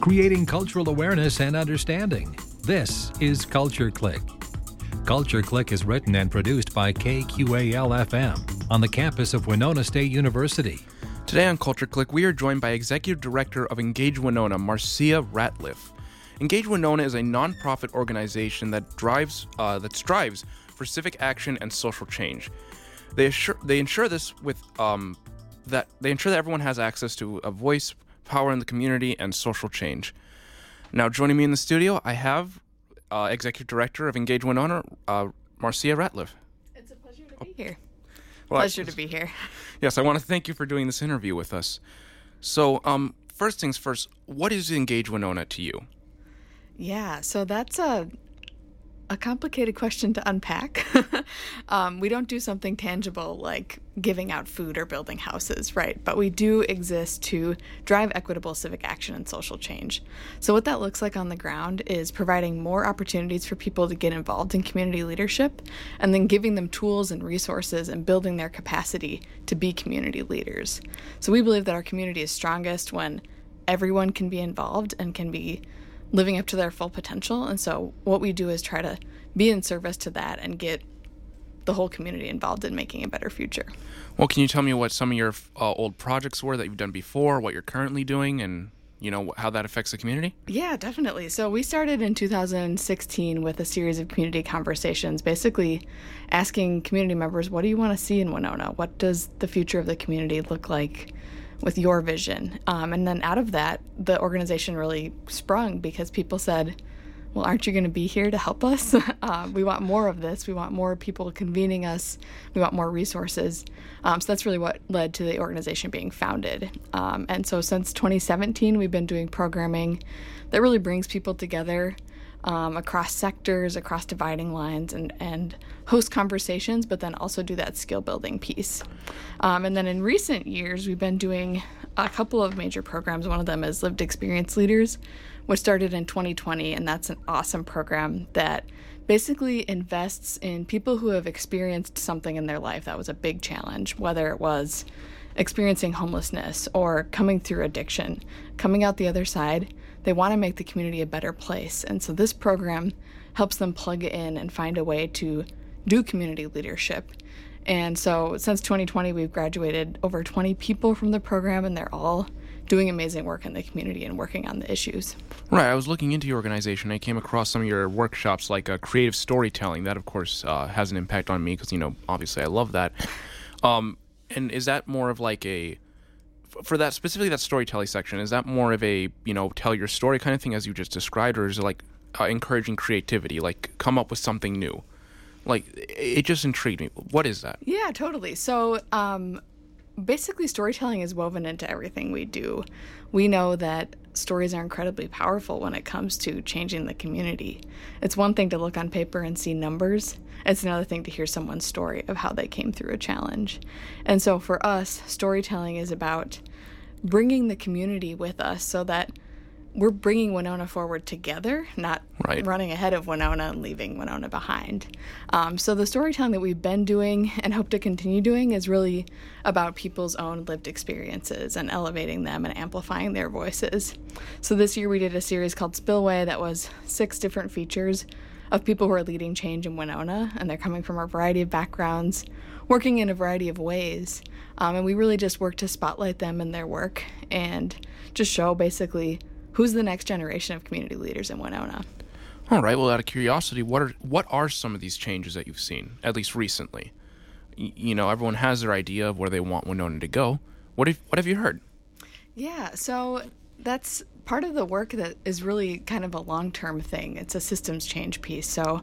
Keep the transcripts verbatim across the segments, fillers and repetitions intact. creating cultural awareness and understanding. This is Culture Click. Culture Click is written and produced by K Q A L F M on the campus of Winona State University. Today on Culture Click, we are joined by Executive Director of Engage Winona, Marcia Ratliff. Engage Winona is a nonprofit organization that drives uh, that strives for civic action and social change. They assure they ensure this with um, that they ensure that everyone has access to a voice, power in the community, and social change. Now, joining me in the studio, I have uh, Executive Director of Engage Winona, uh, Marcia Ratliff. It's a pleasure to be here. Well, Pleasure I, to be here. Yes, I want to thank you for doing this interview with us. So, um, first things first, what is Engage Winona to you? Yeah, so that's a a complicated question to unpack. um, we don't do something tangible like giving out food or building houses, right? But we do exist to drive equitable civic action and social change. So what that looks like on the ground is providing more opportunities for people to get involved in community leadership, and then giving them tools and resources and building their capacity to be community leaders. So we believe that our community is strongest when everyone can be involved and can be living up to their full potential. And so what we do is try to be in service to that and get the whole community involved in making a better future. Well, can you tell me what some of your uh, old projects were that you've done before, what you're currently doing, and you know how that affects the community? Yeah, definitely. So we started in two thousand sixteen with a series of community conversations, basically asking community members, what do you want to see in Winona? What does the future of the community look like with your vision? Um, and then out of that, the organization really sprung because people said, well, aren't you going to be here to help us? uh, we want more of this. We want more people convening us. We want more resources. Um, so that's really what led to the organization being founded. Um, and so since twenty seventeen, we've been doing programming that really brings people together um, across sectors, across dividing lines, and, and host conversations, but then also do that skill building piece. Um, and then in recent years, we've been doing a couple of major programs. One of them is Lived Experience Leaders, which started in twenty twenty, and that's an awesome program that basically invests in people who have experienced something in their life that was a big challenge, whether it was experiencing homelessness or coming through addiction, coming out the other side. They want to make the community a better place. And so this program helps them plug in and find a way to do community leadership. And so since twenty twenty, we've graduated over twenty people from the program, and they're all doing amazing work in the community and working on the issues. Right. I was looking into your organization. I came across some of your workshops, like uh, creative storytelling. That, of course, uh, has an impact on me because, you know, obviously I love that. Um, and is that more of like a... For that, specifically that storytelling section, is that more of a, you know, tell your story kind of thing as you just described, or is it like uh, encouraging creativity, like come up with something new? Like, it just intrigued me. What is that? Yeah, totally. So, um, basically storytelling is woven into everything we do. We know that stories are incredibly powerful when it comes to changing the community. It's one thing to look on paper and see numbers. It's another thing to hear someone's story of how they came through a challenge. And so for us, storytelling is about bringing the community with us so that we're bringing Winona forward together, not right. running ahead of Winona and leaving Winona behind. Um, so the storytelling that we've been doing and hope to continue doing is really about people's own lived experiences and elevating them and amplifying their voices. So this year we did a series called Spillway that was six different features of people who are leading change in Winona, and they're coming from a variety of backgrounds, working in a variety of ways. Um, and we really just work to spotlight them and their work and just show basically who's the next generation of community leaders in Winona. All right. Well, out of curiosity, what are what are some of these changes that you've seen, at least recently? Y- you know, everyone has their idea of where they want Winona to go. What have, what have you heard? Yeah, so that's part of the work that is really kind of a long-term thing. It's a systems change piece. So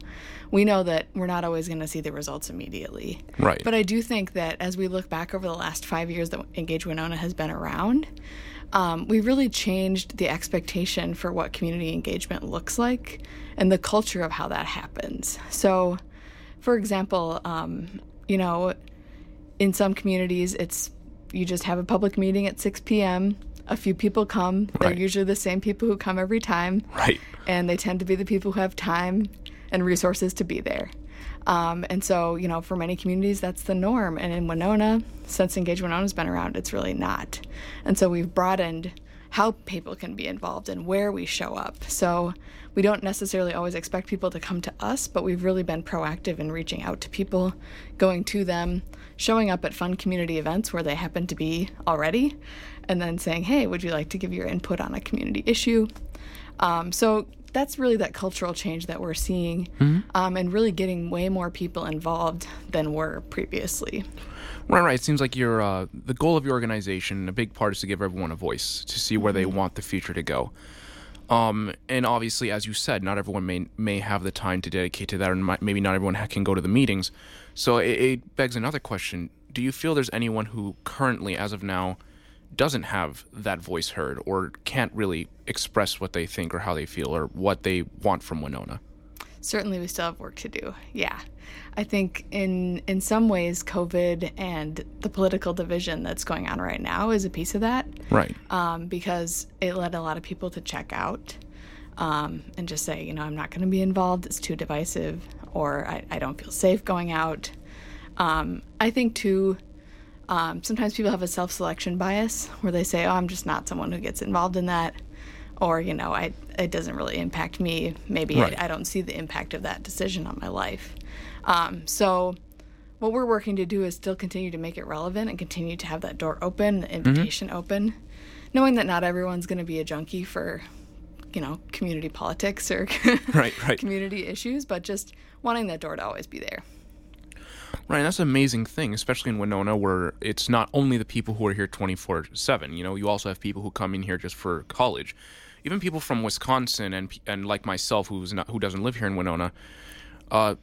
we know that we're not always going to see the results immediately. Right. But I do think that as we look back over the last five years that Engage Winona has been around, Um, we really changed the expectation for what community engagement looks like and the culture of how that happens. So, for example, um, you know, in some communities, it's you just have a public meeting at six p.m. A few people come. Right. They're usually the same people who come every time. Right. And they tend to be the people who have time and resources to be there. Um, and so, you know, for many communities, that's the norm. And in Winona, since Engage Winona's been around, it's really not. And so we've broadened how people can be involved and where we show up. So we don't necessarily always expect people to come to us, but we've really been proactive in reaching out to people, going to them, showing up at fun community events where they happen to be already, and then saying, hey, would you like to give your input on a community issue? Um, so that's really that cultural change that we're seeing, mm-hmm. um, and really getting way more people involved than were previously. Right, right. It seems like your uh, the goal of your organization, a big part, is to give everyone a voice, to see where mm-hmm. they want the future to go. Um, and obviously, as you said, not everyone may may have the time to dedicate to that, or might, maybe not everyone can go to the meetings. So it, it begs another question. Do you feel there's anyone who currently, as of now, doesn't have that voice heard or can't really express what they think or how they feel or what they want from Winona? Certainly, we still have work to do. Yeah. I think in in some ways, COVID and the political division that's going on right now is a piece of that. Right. Um, because it led a lot of people to check out um, and just say, you know, I'm not going to be involved. It's too divisive, or I, I don't feel safe going out. Um, I think, too, um, sometimes people have a self-selection bias where they say, oh, I'm just not someone who gets involved in that. Or, you know, I, it doesn't really impact me. Maybe right. I, I don't see the impact of that decision on my life. Um, so what we're working to do is still continue to make it relevant and continue to have that door open, the invitation mm-hmm. open, knowing that not everyone's going to be a junkie for, you know, community politics or right, right. community issues, but just wanting that door to always be there. Right, and that's an amazing thing, especially in Winona, where it's not only the people who are here twenty-four seven. You know, you also have people who come in here just for college. Even people from Wisconsin and and like myself, who's not who doesn't live here in Winona, uh,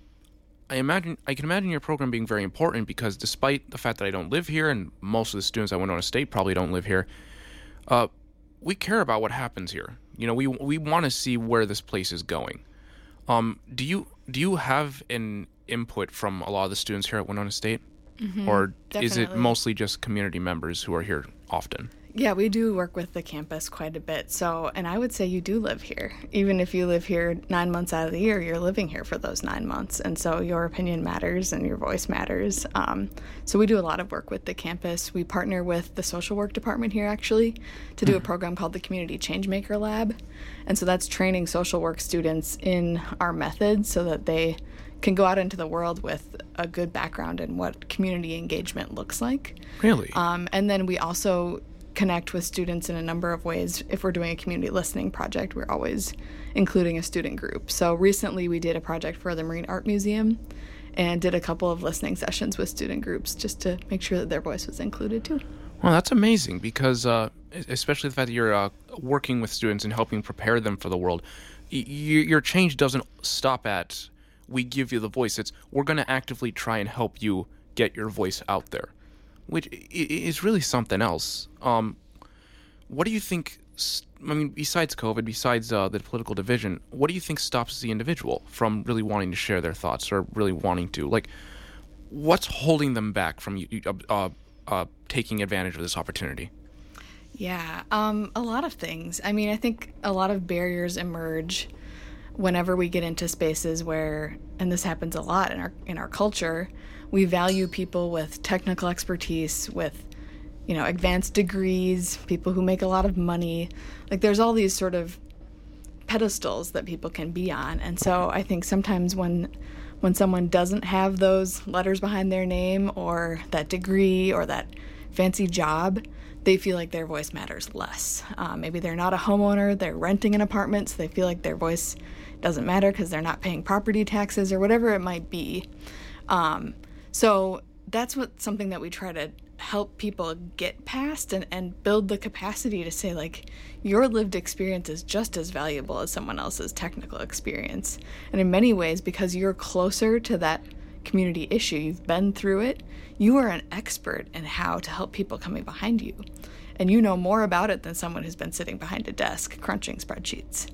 I imagine I can imagine your program being very important, because despite the fact that I don't live here and most of the students at Winona State probably don't live here, uh, we care about what happens here. You know, we we want to see where this place is going. Um, do you do you have an input from a lot of the students here at Winona State, mm-hmm, or definitely. Is it mostly just community members who are here often? Yeah, we do work with the campus quite a bit. So, and I would say you do live here. Even if you live here nine months out of the year, you're living here for those nine months. And so your opinion matters and your voice matters. Um, so we do a lot of work with the campus. We partner with the social work department here, actually, to do mm-hmm. a program called the Community Changemaker Lab. And so that's training social work students in our methods so that they can go out into the world with a good background in what community engagement looks like. Really? Um, and then we also connect with students in a number of ways. If we're doing a community listening project, we're always including a student group. So recently we did a project for the Marine Art Museum and did a couple of listening sessions with student groups just to make sure that their voice was included too. Well, that's amazing, because uh, especially the fact that you're uh, working with students and helping prepare them for the world, y- your change doesn't stop at we give you the voice. It's we're going to actively try and help you get your voice out there, which is really something else. Um, what do you think, I mean, besides COVID, besides uh, the political division, what do you think stops the individual from really wanting to share their thoughts or really wanting to? Like, what's holding them back from uh, uh, uh, taking advantage of this opportunity? Yeah, um, a lot of things. I mean, I think a lot of barriers emerge whenever we get into spaces where, and this happens a lot in our in our culture, we value people with technical expertise, with, you know, advanced degrees, people who make a lot of money. Like, there's all these sort of pedestals that people can be on. And so I think sometimes when when someone doesn't have those letters behind their name or that degree or that fancy job, they feel like their voice matters less. Uh, maybe they're not a homeowner, they're renting an apartment, so they feel like their voice doesn't matter because they're not paying property taxes or whatever it might be. Um, so that's what something that we try to help people get past and, and build the capacity to say, like, your lived experience is just as valuable as someone else's technical experience. And in many ways, because you're closer to that community issue, you've been through it, you are an expert in how to help people coming behind you, and you know more about it than someone who's been sitting behind a desk crunching spreadsheets.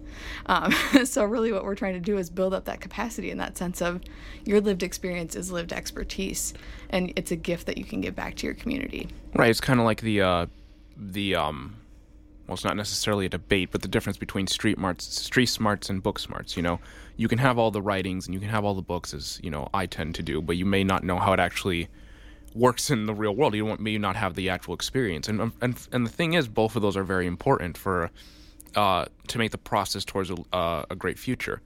Um, so really what we're trying to do is build up that capacity in that sense of your lived experience is lived expertise, and it's a gift that you can give back to your community. Right, it's kind of like the uh, the um well, it's not necessarily a debate, but the difference between street smarts, street smarts and book smarts. You know, you can have all the writings and you can have all the books, as you know, I tend to do, but you may not know how it actually works in the real world. You don't may not have the actual experience. And and and the thing is, both of those are very important for uh, to make the process towards a, uh, a great future.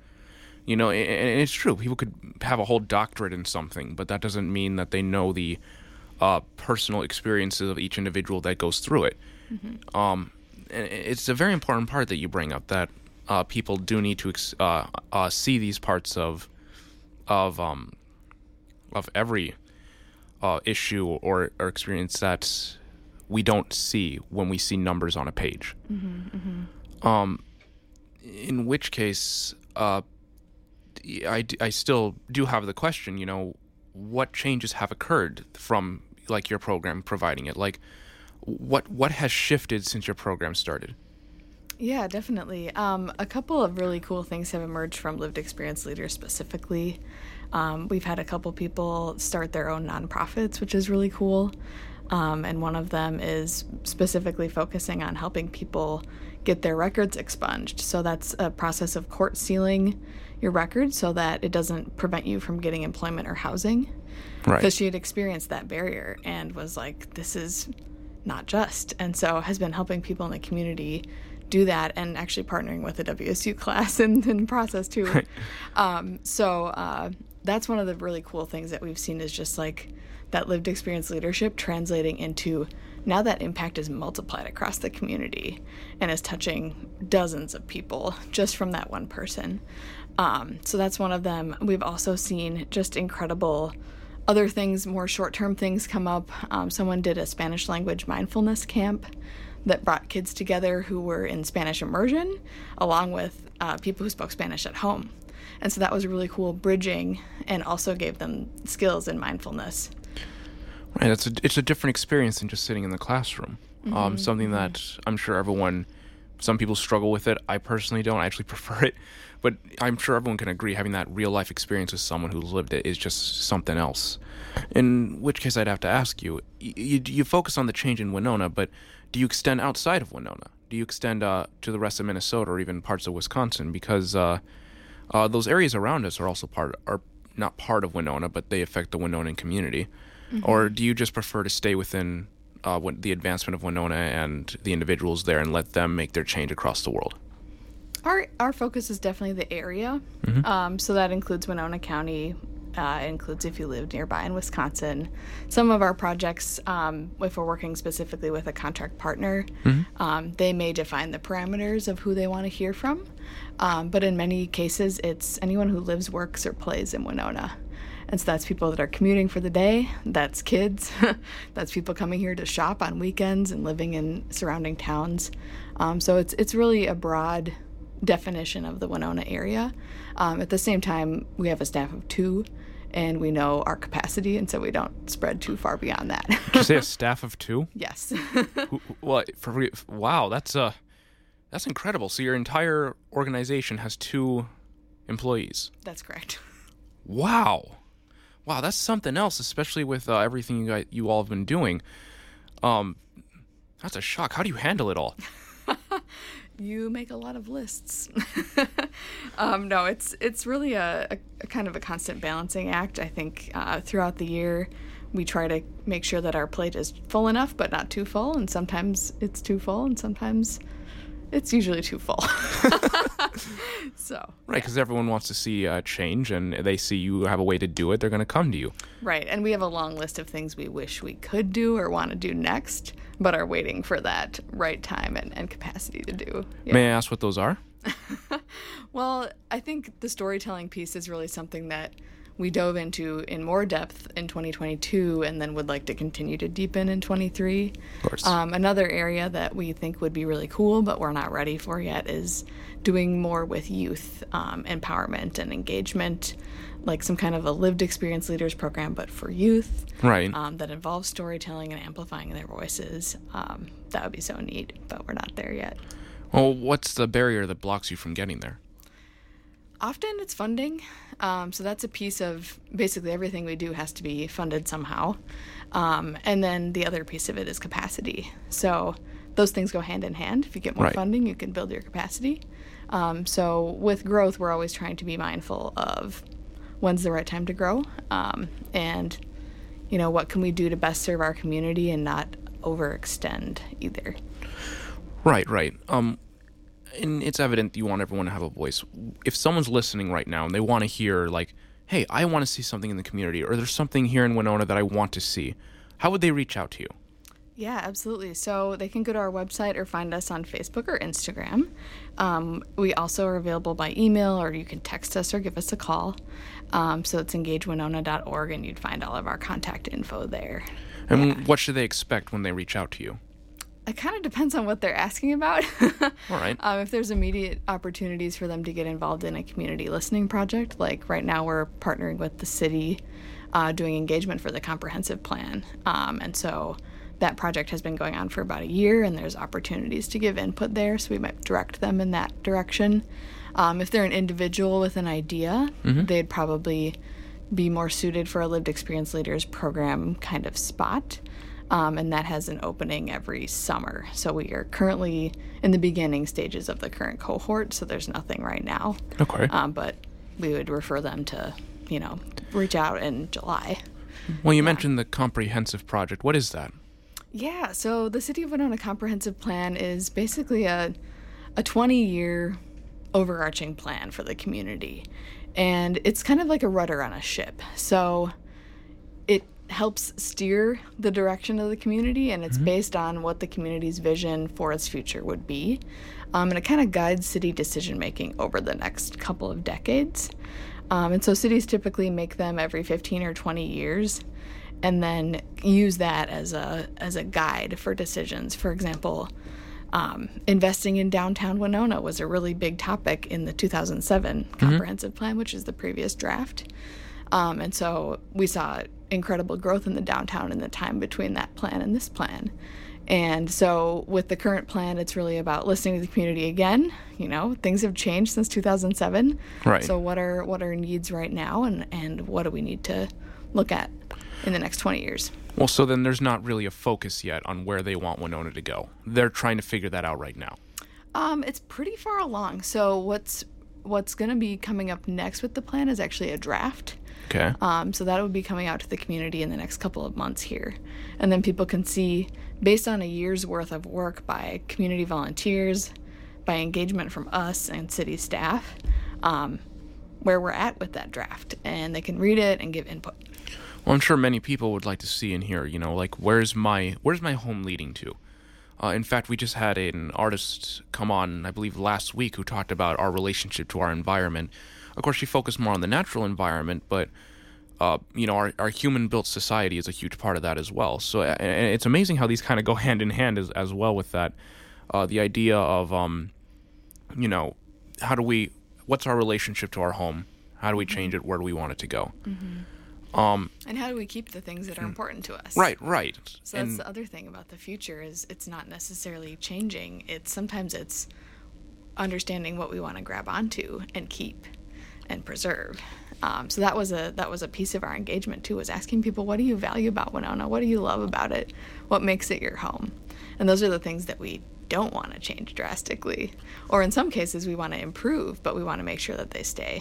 You know, and, and it's true. People could have a whole doctorate in something, but that doesn't mean that they know the uh, personal experiences of each individual that goes through it. Mm-hmm. Um, and it's a very important part that you bring up, that uh, people do need to uh, uh, see these parts of of um, of every uh, issue or, or experience that we don't see when we see numbers on a page. Mm-hmm, mm-hmm. Um, in which case, uh, I, I still do have the question, you know, what changes have occurred from, like, your program providing it? Like, what what has shifted since your program started? Yeah, definitely. Um, a couple of really cool things have emerged from Lived Experience Leaders specifically. Um, we've had a couple people start their own nonprofits, which is really cool. Um, and one of them is specifically focusing on helping people get their records expunged. So that's a process of court sealing your record so that it doesn't prevent you from getting employment or housing. Right. Because she had experienced that barrier and was like, this is not just. And so has been helping people in the community do that, and actually partnering with a W S U class in, in the process too. Right. Um, so uh, that's one of the really cool things that we've seen, is just like that lived experience leadership translating into now that impact is multiplied across the community and is touching dozens of people just from that one person. Um, so that's one of them. We've also seen just incredible other things, more short-term things come up. Um, someone did a Spanish language mindfulness camp that brought kids together who were in Spanish immersion, along with uh, people who spoke Spanish at home. And so that was really cool bridging, and also gave them skills in mindfulness. Right, it's a, it's a different experience than just sitting in the classroom. Mm-hmm. Um, something that I'm sure everyone, some people struggle with it. I personally don't, I actually prefer it. But I'm sure everyone can agree, having that real life experience with someone who's lived it is just something else. In which case I'd have to ask you, you, you focus on the change in Winona, but do you extend outside of Winona? Do you extend uh, to the rest of Minnesota or even parts of Wisconsin? Because uh, uh, those areas around us are also part, are not part of Winona, but they affect the Winonan community. Mm-hmm. Or do you just prefer to stay within uh, the advancement of Winona and the individuals there and let them make their change across the world? Our our focus is definitely the area. Mm-hmm. Um, so that includes Winona County. Uh, it includes if you live nearby in Wisconsin. Some of our projects, um, if we're working specifically with a contract partner, mm-hmm. um, they may define the parameters of who they want to hear from. Um, but in many cases, it's anyone who lives, works, or plays in Winona. And so that's people that are commuting for the day. That's kids. That's people coming here to shop on weekends and living in surrounding towns. Um, so it's it's really a broad definition of the Winona area. Um, at the same time, we have a staff of two, and we know our capacity, and so we don't spread too far beyond that. Did you say a staff of two? Yes. Well, for, wow, that's uh, that's incredible. So your entire organization has two employees. That's correct. Wow, wow, that's something else, especially with uh, everything you guys, you all have been doing. Um, that's a shock. How do you handle it all? You make a lot of lists. um, no, it's it's really a, a, a kind of a constant balancing act. I think uh, throughout the year, we try to make sure that our plate is full enough, but not too full. And sometimes it's too full, and sometimes it's usually too full. So right, because yeah. Everyone wants to see a change, and they see you have a way to do it. They're going to come to you. Right, and we have a long list of things we wish we could do or want to do next, but are waiting for that right time and, and capacity to do. Yeah. May I ask what those are? Well, I think the storytelling piece is really something that we dove into in more depth in twenty twenty-two, and then would like to continue to deepen in twenty-three. Of course. Um, another area that we think would be really cool, but we're not ready for yet, is doing more with youth um, empowerment and engagement, like some kind of a lived experience leaders program, but for youth. Right. Um, that involves storytelling and amplifying their voices. Um, that would be so neat, but we're not there yet. Well, what's the barrier that blocks you from getting there? Often it's funding. Um, so that's a piece of basically everything we do has to be funded somehow. Um, and then the other piece of it is capacity. So those things go hand in hand. If you get more right. funding, you can build your capacity. Um, so with growth, we're always trying to be mindful of when's the right time to grow. Um, and you know, what can we do to best serve our community and not overextend either. Right, right. Um, and it's evident you want everyone to have a voice. If someone's listening right now and they want to hear, like, hey, I want to see something in the community, or there's something here in Winona that I want to see, how would they reach out to you? Yeah, absolutely. So they can go to our website or find us on Facebook or Instagram. Um, we also are available by email, or you can text us or give us a call. Um, so it's engage winona dot org, and you'd find all of our contact info there. And yeah. What should they expect when they reach out to you? It kind of depends on what they're asking about. All right. Um, if there's immediate opportunities for them to get involved in a community listening project, like right now we're partnering with the city, uh, doing engagement for the comprehensive plan. Um, and so that project has been going on for about a year, and there's opportunities to give input there, so we might direct them in that direction. Um, if they're an individual with an idea, mm-hmm. they'd probably be more suited for a Lived Experience Leaders program kind of spot. Um, and that has an opening every summer. So we are currently in the beginning stages of the current cohort, so there's nothing right now. Okay. Um, but we would refer them to, you know, reach out in July. Well, you yeah. mentioned the comprehensive project. What is that? Yeah, so the City of Winona Comprehensive Plan is basically a a twenty-year overarching plan for the community. And it's kind of like a rudder on a ship. So it helps steer the direction of the community, and it's mm-hmm. based on what the community's vision for its future would be. Um, and it kind of guides city decision-making over the next couple of decades. Um, and so cities typically make them every fifteen or twenty years, and then use that as a as a guide for decisions. For example, um, investing in downtown Winona was a really big topic in the two thousand seven mm-hmm. comprehensive plan, which is the previous draft. Um, and so we saw incredible growth in the downtown in the time between that plan and this plan. And so with the current plan, it's really about listening to the community again. You know, things have changed since two thousand seven. Right. So what are what are needs right now, and, and what do we need to look at in the next twenty years? Well, so then there's not really a focus yet on where they want Winona to go. They're trying to figure that out right now. Um, it's pretty far along. So what's what's going to be coming up next with the plan is actually a draft. Okay. Um, so that would be coming out to the community in the next couple of months here. And then people can see, based on a year's worth of work by community volunteers, by engagement from us and city staff, um, where we're at with that draft. And they can read it and give input. Well, I'm sure many people would like to see and hear, you know, like, where's my where's my home leading to? Uh, in fact, we just had an artist come on, I believe, last week who talked about our relationship to our environment. Of course, she focused more on the natural environment, but, uh, you know, our, our human-built society is a huge part of that as well. So and it's amazing how these kind of go hand in hand as, as well with that. Uh, the idea of, um, you know, how do we, what's our relationship to our home? How do we change it? Where do we want it to go? Mm-hmm. Um, and how do we keep the things that are important to us? Right, right. So that's and, the other thing about the future is it's not necessarily changing. It's sometimes it's understanding what we want to grab onto and keep and preserve. Um, so that was a that was a piece of our engagement too, was asking people, what do you value about Winona? What do you love about it? What makes it your home? And those are the things that we don't want to change drastically, or in some cases we want to improve, but we want to make sure that they stay.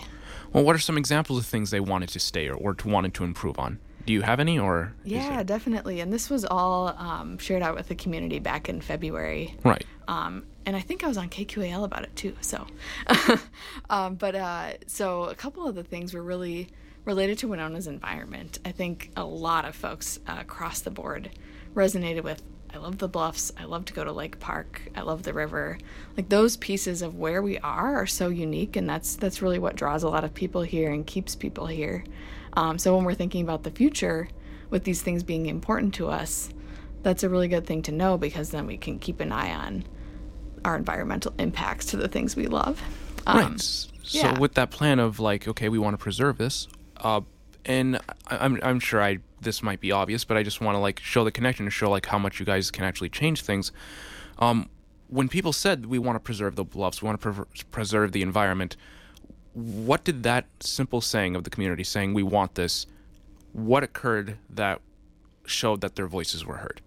Well, what are some examples of things they wanted to stay or, or to wanted to improve on? Do you have any? Or yeah, definitely. And this was all um, shared out with the community back in February. Right. Um, and I think I was on K Q A L about it too. So, um, but uh, so a couple of the things were really related to Winona's environment. I think a lot of folks uh, across the board resonated with, I love the bluffs, I love to go to Lake Park, I love the river. Like, those pieces of where we are are so unique, and that's that's really what draws a lot of people here and keeps people here. Um, so when we're thinking about the future, with these things being important to us, that's a really good thing to know, because then we can keep an eye on our environmental impacts to the things we love. Um, right. So yeah. With that plan of, like, okay, we want to preserve this, uh, and I'm I'm sure I this might be obvious, but I just want to, like, show the connection to show, like, how much you guys can actually change things. Um, when people said we want to preserve the bluffs, we want to pre- preserve the environment, what did that simple saying of the community saying we want this, what occurred that showed that their voices were heard?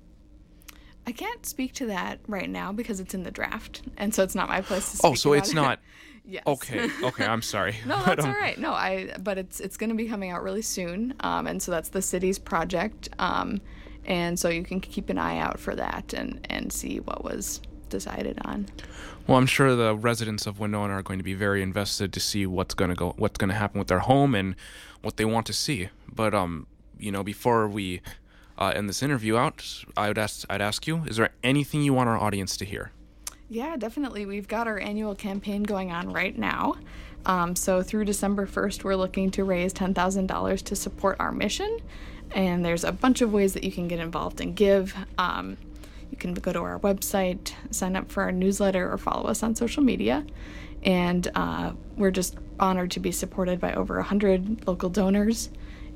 I can't speak to that right now because it's in the draft, and so it's not my place to speak. Oh, so it's not. Yes. Okay. Okay. I'm sorry. No, that's all right. No, I. But it's it's going to be coming out really soon, um, and so that's the city's project, um, and so you can keep an eye out for that and, and see what was decided on. Well, I'm sure the residents of Winona are going to be very invested to see what's going to go, what's going to happen with their home and what they want to see. But um, you know, before we uh, end this interview out, I would ask, I'd ask you, is there anything you want our audience to hear? Yeah, definitely. We've got our annual campaign going on right now. Um, so through December first, we're looking to raise ten thousand dollars to support our mission. And there's a bunch of ways that you can get involved and give. Um, you can go to our website, sign up for our newsletter, or follow us on social media. And uh, we're just honored to be supported by over one hundred local donors.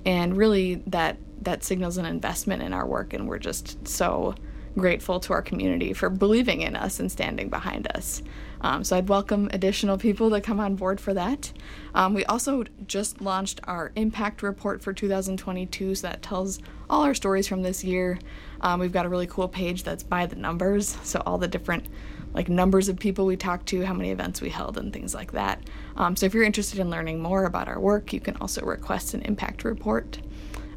And really, that, that signals an investment in our work, and we're just so grateful to our community for believing in us and standing behind us. Um, so I'd welcome additional people to come on board for that. Um, we also just launched our impact report for two thousand twenty-two, so that tells all our stories from this year. Um, we've got a really cool page that's by the numbers, so all the different like numbers of people we talked to, how many events we held, and things like that. Um, so if you're interested in learning more about our work, you can also request an impact report,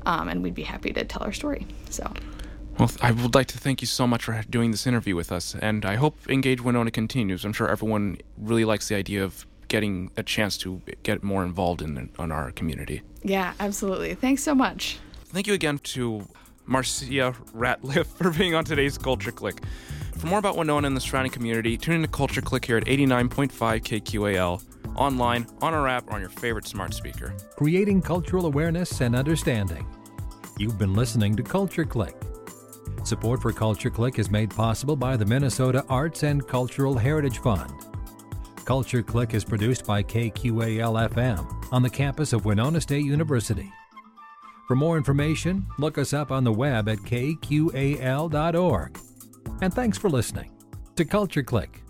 um, and we'd be happy to tell our story. So. Well, I would like to thank you so much for doing this interview with us, and I hope Engage Winona continues. I'm sure everyone really likes the idea of getting a chance to get more involved in, in our community. Yeah, absolutely. Thanks so much. Thank you again to Marcia Ratliff for being on today's Culture Click. For more about Winona and the surrounding community, tune in to Culture Click here at eighty-nine point five K Q A L, online, on our app, or on your favorite smart speaker. Creating cultural awareness and understanding. You've been listening to Culture Click. Support for Culture Click is made possible by the Minnesota Arts and Cultural Heritage Fund. Culture Click is produced by K Q A L F M on the campus of Winona State University. For more information, look us up on the web at K Q A L dot org. And thanks for listening to Culture Click.